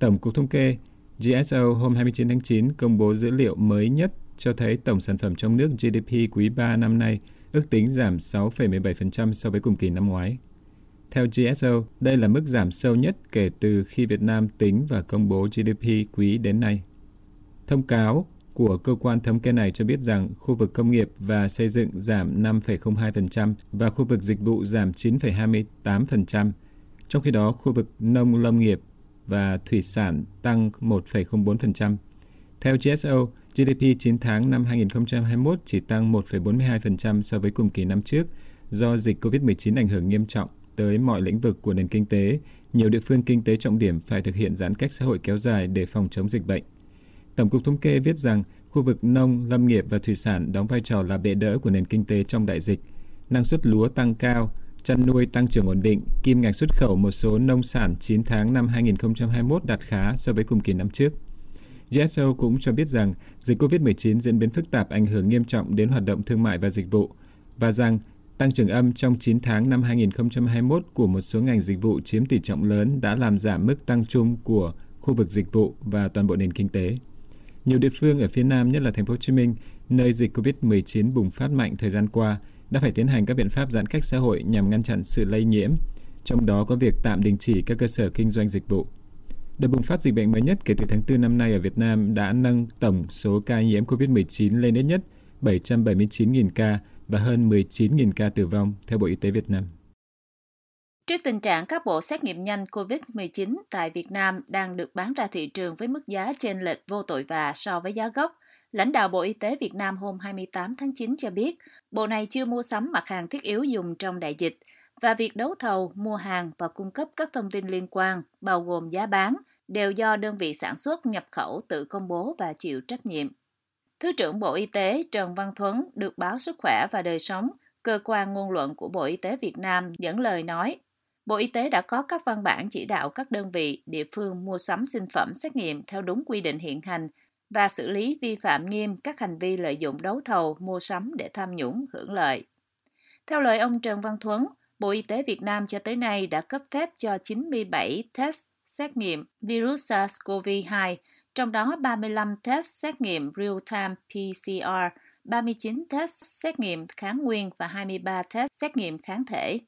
Tổng cục Thống kê GSO hôm 29 tháng 9 công bố dữ liệu mới nhất cho thấy tổng sản phẩm trong nước GDP quý 3 năm nay ước tính giảm 6,17% so với cùng kỳ năm ngoái. Theo GSO, đây là mức giảm sâu nhất kể từ khi Việt Nam tính và công bố GDP quý đến nay. Thông cáo của cơ quan thống kê này cho biết rằng khu vực công nghiệp và xây dựng giảm 5,02% và khu vực dịch vụ giảm 9,28%. Trong khi đó, khu vực nông lâm nghiệp và thủy sản tăng 1,04%. Theo GSO, GDP 9 tháng năm 2021 chỉ tăng 1,42% so với cùng kỳ năm trước do dịch COVID-19 ảnh hưởng nghiêm trọng tới mọi lĩnh vực của nền kinh tế. Nhiều địa phương kinh tế trọng điểm phải thực hiện giãn cách xã hội kéo dài để phòng chống dịch bệnh. Tổng cục Thống kê viết rằng khu vực nông, lâm nghiệp và thủy sản đóng vai trò là bệ đỡ của nền kinh tế trong đại dịch. Năng suất lúa tăng cao, chăn nuôi tăng trưởng ổn định, kim ngạch xuất khẩu một số nông sản 9 tháng năm 2021 đạt khá so với cùng kỳ năm trước. GSO cũng cho biết rằng dịch COVID-19 diễn biến phức tạp ảnh hưởng nghiêm trọng đến hoạt động thương mại và dịch vụ, và rằng tăng trưởng âm trong 9 tháng năm 2021 của một số ngành dịch vụ chiếm tỷ trọng lớn đã làm giảm mức tăng chung của khu vực dịch vụ và toàn bộ nền kinh tế. Nhiều địa phương ở phía Nam, nhất là thành phố Hồ Chí Minh, nơi dịch COVID-19 bùng phát mạnh thời gian qua, đã phải tiến hành các biện pháp giãn cách xã hội nhằm ngăn chặn sự lây nhiễm, trong đó có việc tạm đình chỉ các cơ sở kinh doanh dịch vụ. Đợt bùng phát dịch bệnh mới nhất kể từ tháng 4 năm nay ở Việt Nam đã nâng tổng số ca nhiễm COVID-19 lên ít nhất 779.000 ca và hơn 19.000 ca tử vong, theo Bộ Y tế Việt Nam. Trước tình trạng các bộ xét nghiệm nhanh COVID-19 tại Việt Nam đang được bán ra thị trường với mức giá chênh lệch vô tội vạ so với giá gốc, lãnh đạo Bộ Y tế Việt Nam hôm 28 tháng 9 cho biết, Bộ này chưa mua sắm mặt hàng thiết yếu dùng trong đại dịch, và việc đấu thầu, mua hàng và cung cấp các thông tin liên quan, bao gồm giá bán, đều do đơn vị sản xuất nhập khẩu tự công bố và chịu trách nhiệm. Thứ trưởng Bộ Y tế Trần Văn Thuấn được báo Sức khỏe và Đời sống, cơ quan ngôn luận của Bộ Y tế Việt Nam dẫn lời nói, Bộ Y tế đã có các văn bản chỉ đạo các đơn vị, địa phương mua sắm sinh phẩm xét nghiệm theo đúng quy định hiện hành và xử lý vi phạm nghiêm các hành vi lợi dụng đấu thầu, mua sắm để tham nhũng, hưởng lợi. Theo lời ông Trần Văn Thuấn, Bộ Y tế Việt Nam cho tới nay đã cấp phép cho 97 test xét nghiệm virus SARS-CoV-2, trong đó 35 test xét nghiệm real-time PCR, 39 test xét nghiệm kháng nguyên và 23 test xét nghiệm kháng thể.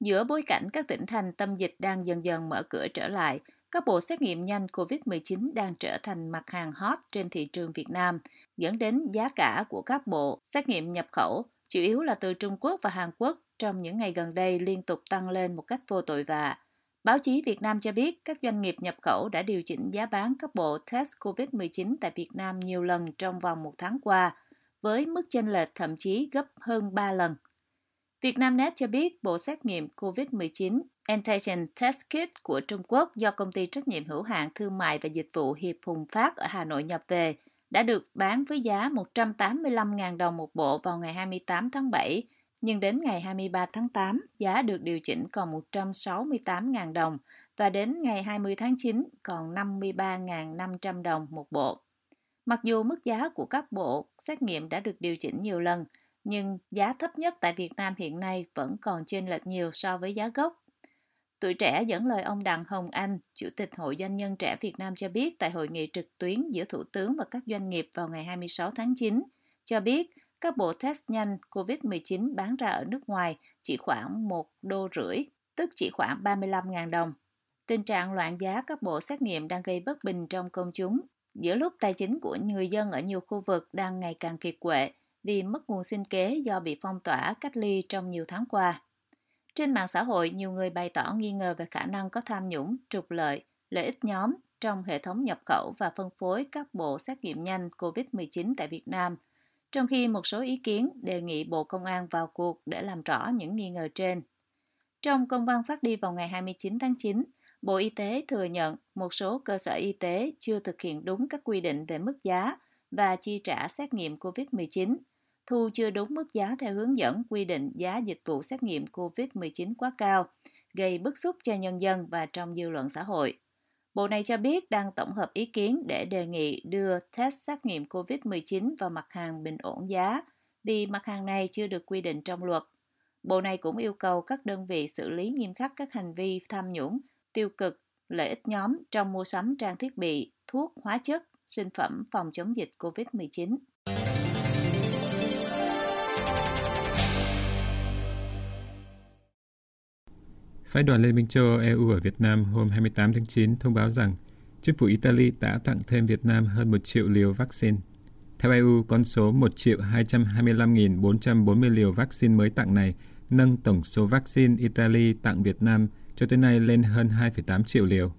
Giữa bối cảnh các tỉnh thành tâm dịch đang dần dần mở cửa trở lại, các bộ xét nghiệm nhanh COVID-19 đang trở thành mặt hàng hot trên thị trường Việt Nam, dẫn đến giá cả của các bộ xét nghiệm nhập khẩu, chủ yếu là từ Trung Quốc và Hàn Quốc, trong những ngày gần đây liên tục tăng lên một cách vô tội vạ. Báo chí Việt Nam cho biết các doanh nghiệp nhập khẩu đã điều chỉnh giá bán các bộ test COVID-19 tại Việt Nam nhiều lần trong vòng một tháng qua, với mức chênh lệch thậm chí gấp hơn 3 lần. Vietnamnet cho biết bộ xét nghiệm COVID-19 Antigen Test Kit của Trung Quốc do Công ty Trách nhiệm Hữu hạn Thương mại và Dịch vụ Hiệp Hùng Phát ở Hà Nội nhập về đã được bán với giá 185.000 đồng một bộ vào ngày 28 tháng 7, nhưng đến ngày 23 tháng 8, giá được điều chỉnh còn 168.000 đồng và đến ngày 20 tháng 9 còn 53.500 đồng một bộ. Mặc dù mức giá của các bộ xét nghiệm đã được điều chỉnh nhiều lần, nhưng giá thấp nhất tại Việt Nam hiện nay vẫn còn chênh lệch nhiều so với giá gốc. Tuổi Trẻ dẫn lời ông Đặng Hồng Anh, Chủ tịch Hội Doanh nhân trẻ Việt Nam cho biết tại hội nghị trực tuyến giữa Thủ tướng và các doanh nghiệp vào ngày 26 tháng 9, cho biết các bộ test nhanh COVID-19 bán ra ở nước ngoài chỉ khoảng $1.50, tức chỉ khoảng 35.000 đồng. Tình trạng loạn giá các bộ xét nghiệm đang gây bất bình trong công chúng, giữa lúc tài chính của người dân ở nhiều khu vực đang ngày càng kiệt quệ, vì mất nguồn sinh kế do bị phong tỏa, cách ly trong nhiều tháng qua. Trên mạng xã hội, nhiều người bày tỏ nghi ngờ về khả năng có tham nhũng, trục lợi ích nhóm trong hệ thống nhập khẩu và phân phối các bộ xét nghiệm nhanh COVID-19 tại Việt Nam, trong khi một số ý kiến đề nghị Bộ Công an vào cuộc để làm rõ những nghi ngờ trên. Trong công văn phát đi vào ngày 29 tháng 9, Bộ Y tế thừa nhận một số cơ sở y tế chưa thực hiện đúng các quy định về mức giá và chi trả xét nghiệm COVID-19, thu chưa đúng mức giá theo hướng dẫn quy định giá dịch vụ xét nghiệm COVID-19 quá cao, gây bức xúc cho nhân dân và trong dư luận xã hội. Bộ này cho biết đang tổng hợp ý kiến để đề nghị đưa test xét nghiệm COVID-19 vào mặt hàng bình ổn giá, vì mặt hàng này chưa được quy định trong luật. Bộ này cũng yêu cầu các đơn vị xử lý nghiêm khắc các hành vi tham nhũng, tiêu cực, lợi ích nhóm trong mua sắm trang thiết bị, thuốc, hóa chất, sinh phẩm phòng chống dịch COVID-19. Phái đoàn Liên minh châu Âu EU ở Việt Nam hôm 28 tháng 9 thông báo rằng chính phủ Italy đã tặng thêm Việt Nam hơn 1 triệu liều vaccine. Theo EU, con số 1.225.440 liều vaccine mới tặng này nâng tổng số vaccine Italy tặng Việt Nam cho tới nay lên hơn 2,8 triệu liều.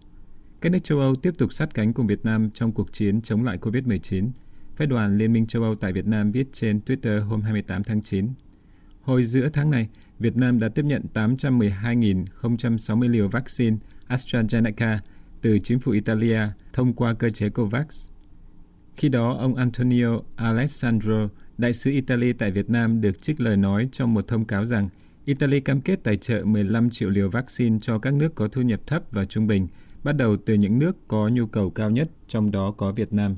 Các nước châu Âu tiếp tục sát cánh cùng Việt Nam trong cuộc chiến chống lại COVID-19. Phái đoàn Liên minh châu Âu tại Việt Nam viết trên Twitter hôm 28 tháng 9. Hồi giữa tháng này, Việt Nam đã tiếp nhận 812.060 liều vaccine AstraZeneca từ chính phủ Italia thông qua cơ chế COVAX. Khi đó, ông Antonio Alessandro, đại sứ Italy tại Việt Nam được trích lời nói trong một thông cáo rằng Italy cam kết tài trợ 15 triệu liều vaccine cho các nước có thu nhập thấp và trung bình, bắt đầu từ những nước có nhu cầu cao nhất, trong đó có Việt Nam.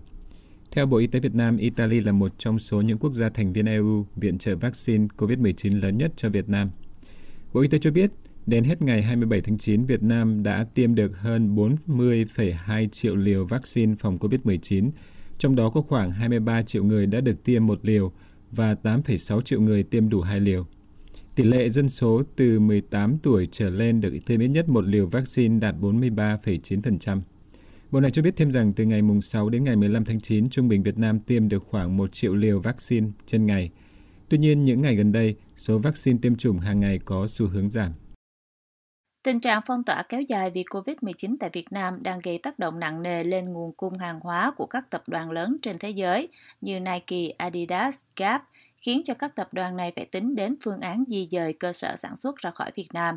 Theo Bộ Y tế Việt Nam, Italy là một trong số những quốc gia thành viên EU viện trợ vaccine COVID-19 lớn nhất cho Việt Nam. Bộ Y tế cho biết, đến hết ngày 27 tháng 9, Việt Nam đã tiêm được hơn 40,2 triệu liều vaccine phòng COVID-19, trong đó có khoảng 23 triệu người đã được tiêm một liều và 8,6 triệu người tiêm đủ hai liều. Tỷ lệ dân số từ 18 tuổi trở lên được tiêm ít nhất một liều vaccine đạt 43,9%. Bộ này cho biết thêm rằng từ ngày 6 đến ngày 15 tháng 9, trung bình Việt Nam tiêm được khoảng 1 triệu liều vaccine trên ngày. Tuy nhiên, những ngày gần đây, số vaccine tiêm chủng hàng ngày có xu hướng giảm. Tình trạng phong tỏa kéo dài vì COVID-19 tại Việt Nam đang gây tác động nặng nề lên nguồn cung hàng hóa của các tập đoàn lớn trên thế giới như Nike, Adidas, Gap, khiến cho các tập đoàn này phải tính đến phương án di dời cơ sở sản xuất ra khỏi Việt Nam.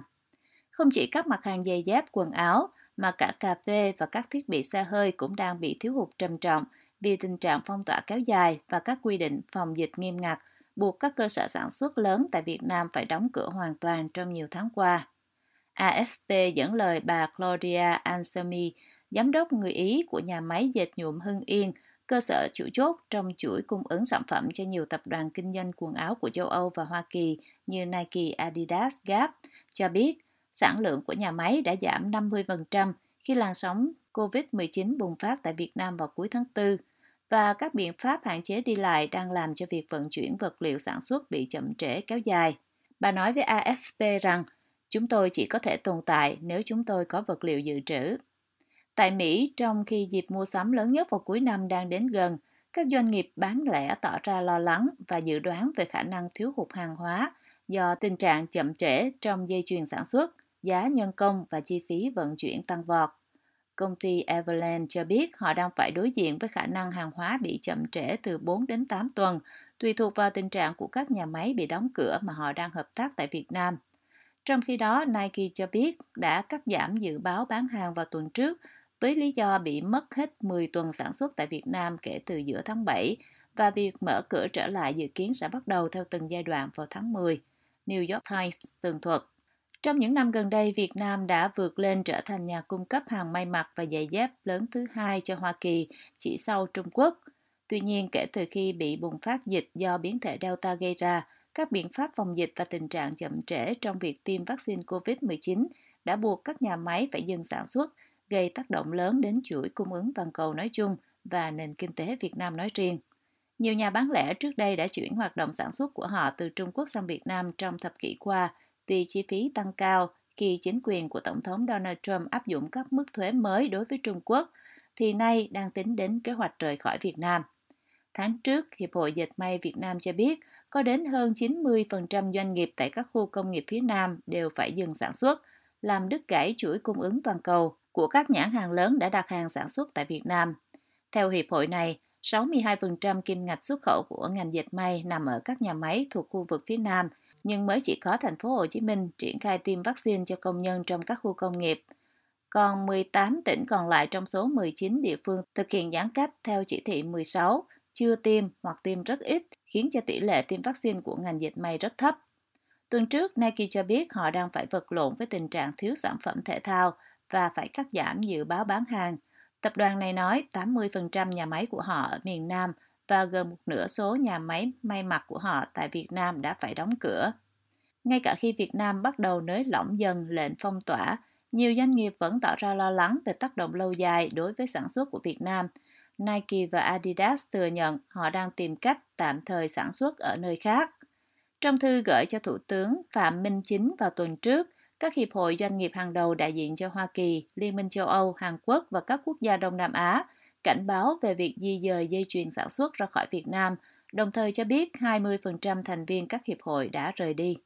Không chỉ các mặt hàng giày dép, quần áo, mà cả cà phê và các thiết bị xe hơi cũng đang bị thiếu hụt trầm trọng vì tình trạng phong tỏa kéo dài và các quy định phòng dịch nghiêm ngặt buộc các cơ sở sản xuất lớn tại Việt Nam phải đóng cửa hoàn toàn trong nhiều tháng qua. AFP dẫn lời bà Claudia Anselmi, giám đốc người Ý của nhà máy dệt nhuộm Hưng Yên, cơ sở chủ chốt trong chuỗi cung ứng sản phẩm cho nhiều tập đoàn kinh doanh quần áo của châu Âu và Hoa Kỳ như Nike, Adidas, Gap, cho biết sản lượng của nhà máy đã giảm 50% khi làn sóng COVID-19 bùng phát tại Việt Nam vào cuối tháng 4, và các biện pháp hạn chế đi lại đang làm cho việc vận chuyển vật liệu sản xuất bị chậm trễ kéo dài. Bà nói với AFP rằng, chúng tôi chỉ có thể tồn tại nếu chúng tôi có vật liệu dự trữ. Tại Mỹ, trong khi dịp mua sắm lớn nhất vào cuối năm đang đến gần, các doanh nghiệp bán lẻ tỏ ra lo lắng và dự đoán về khả năng thiếu hụt hàng hóa do tình trạng chậm trễ trong dây chuyền sản xuất, giá nhân công và chi phí vận chuyển tăng vọt. Công ty Everland cho biết họ đang phải đối diện với khả năng hàng hóa bị chậm trễ từ 4 đến 8 tuần, tùy thuộc vào tình trạng của các nhà máy bị đóng cửa mà họ đang hợp tác tại Việt Nam. Trong khi đó, Nike cho biết đã cắt giảm dự báo bán hàng vào tuần trước với lý do bị mất hết 10 tuần sản xuất tại Việt Nam kể từ giữa tháng 7 và việc mở cửa trở lại dự kiến sẽ bắt đầu theo từng giai đoạn vào tháng 10, New York Times tường thuật. Trong những năm gần đây, Việt Nam đã vượt lên trở thành nhà cung cấp hàng may mặc và giày dép lớn thứ hai cho Hoa Kỳ chỉ sau Trung Quốc. Tuy nhiên, kể từ khi bị bùng phát dịch do biến thể Delta gây ra, các biện pháp phòng dịch và tình trạng chậm trễ trong việc tiêm vaccine COVID-19 đã buộc các nhà máy phải dừng sản xuất, gây tác động lớn đến chuỗi cung ứng toàn cầu nói chung và nền kinh tế Việt Nam nói riêng. Nhiều nhà bán lẻ trước đây đã chuyển hoạt động sản xuất của họ từ Trung Quốc sang Việt Nam trong thập kỷ qua vì chi phí tăng cao khi chính quyền của Tổng thống Donald Trump áp dụng các mức thuế mới đối với Trung Quốc, thì nay đang tính đến kế hoạch rời khỏi Việt Nam. Tháng trước, Hiệp hội Dệt may Việt Nam cho biết có đến hơn 90% doanh nghiệp tại các khu công nghiệp phía Nam đều phải dừng sản xuất, làm đứt gãy chuỗi cung ứng toàn cầu của các nhãn hàng lớn đã đặt hàng sản xuất tại Việt Nam. Theo Hiệp hội này, 62% kim ngạch xuất khẩu của ngành dệt may nằm ở các nhà máy thuộc khu vực phía Nam, nhưng mới chỉ có thành phố Hồ Chí Minh triển khai tiêm vaccine cho công nhân trong các khu công nghiệp. Còn 18 tỉnh còn lại trong số 19 địa phương thực hiện giãn cách theo chỉ thị 16, chưa tiêm hoặc tiêm rất ít, khiến cho tỷ lệ tiêm vaccine của ngành dệt may rất thấp. Tuần trước, Nike cho biết họ đang phải vật lộn với tình trạng thiếu sản phẩm thể thao và phải cắt giảm dự báo bán hàng. Tập đoàn này nói 80% nhà máy của họ ở miền Nam và gần một nửa số nhà máy may mặc của họ tại Việt Nam đã phải đóng cửa. Ngay cả khi Việt Nam bắt đầu nới lỏng dần lệnh phong tỏa, nhiều doanh nghiệp vẫn tỏ ra lo lắng về tác động lâu dài đối với sản xuất của Việt Nam. Nike và Adidas thừa nhận họ đang tìm cách tạm thời sản xuất ở nơi khác. Trong thư gửi cho Thủ tướng Phạm Minh Chính vào tuần trước, các hiệp hội doanh nghiệp hàng đầu đại diện cho Hoa Kỳ, Liên minh châu Âu, Hàn Quốc và các quốc gia Đông Nam Á cảnh báo về việc di dời dây chuyền sản xuất ra khỏi Việt Nam, đồng thời cho biết 20% thành viên các hiệp hội đã rời đi.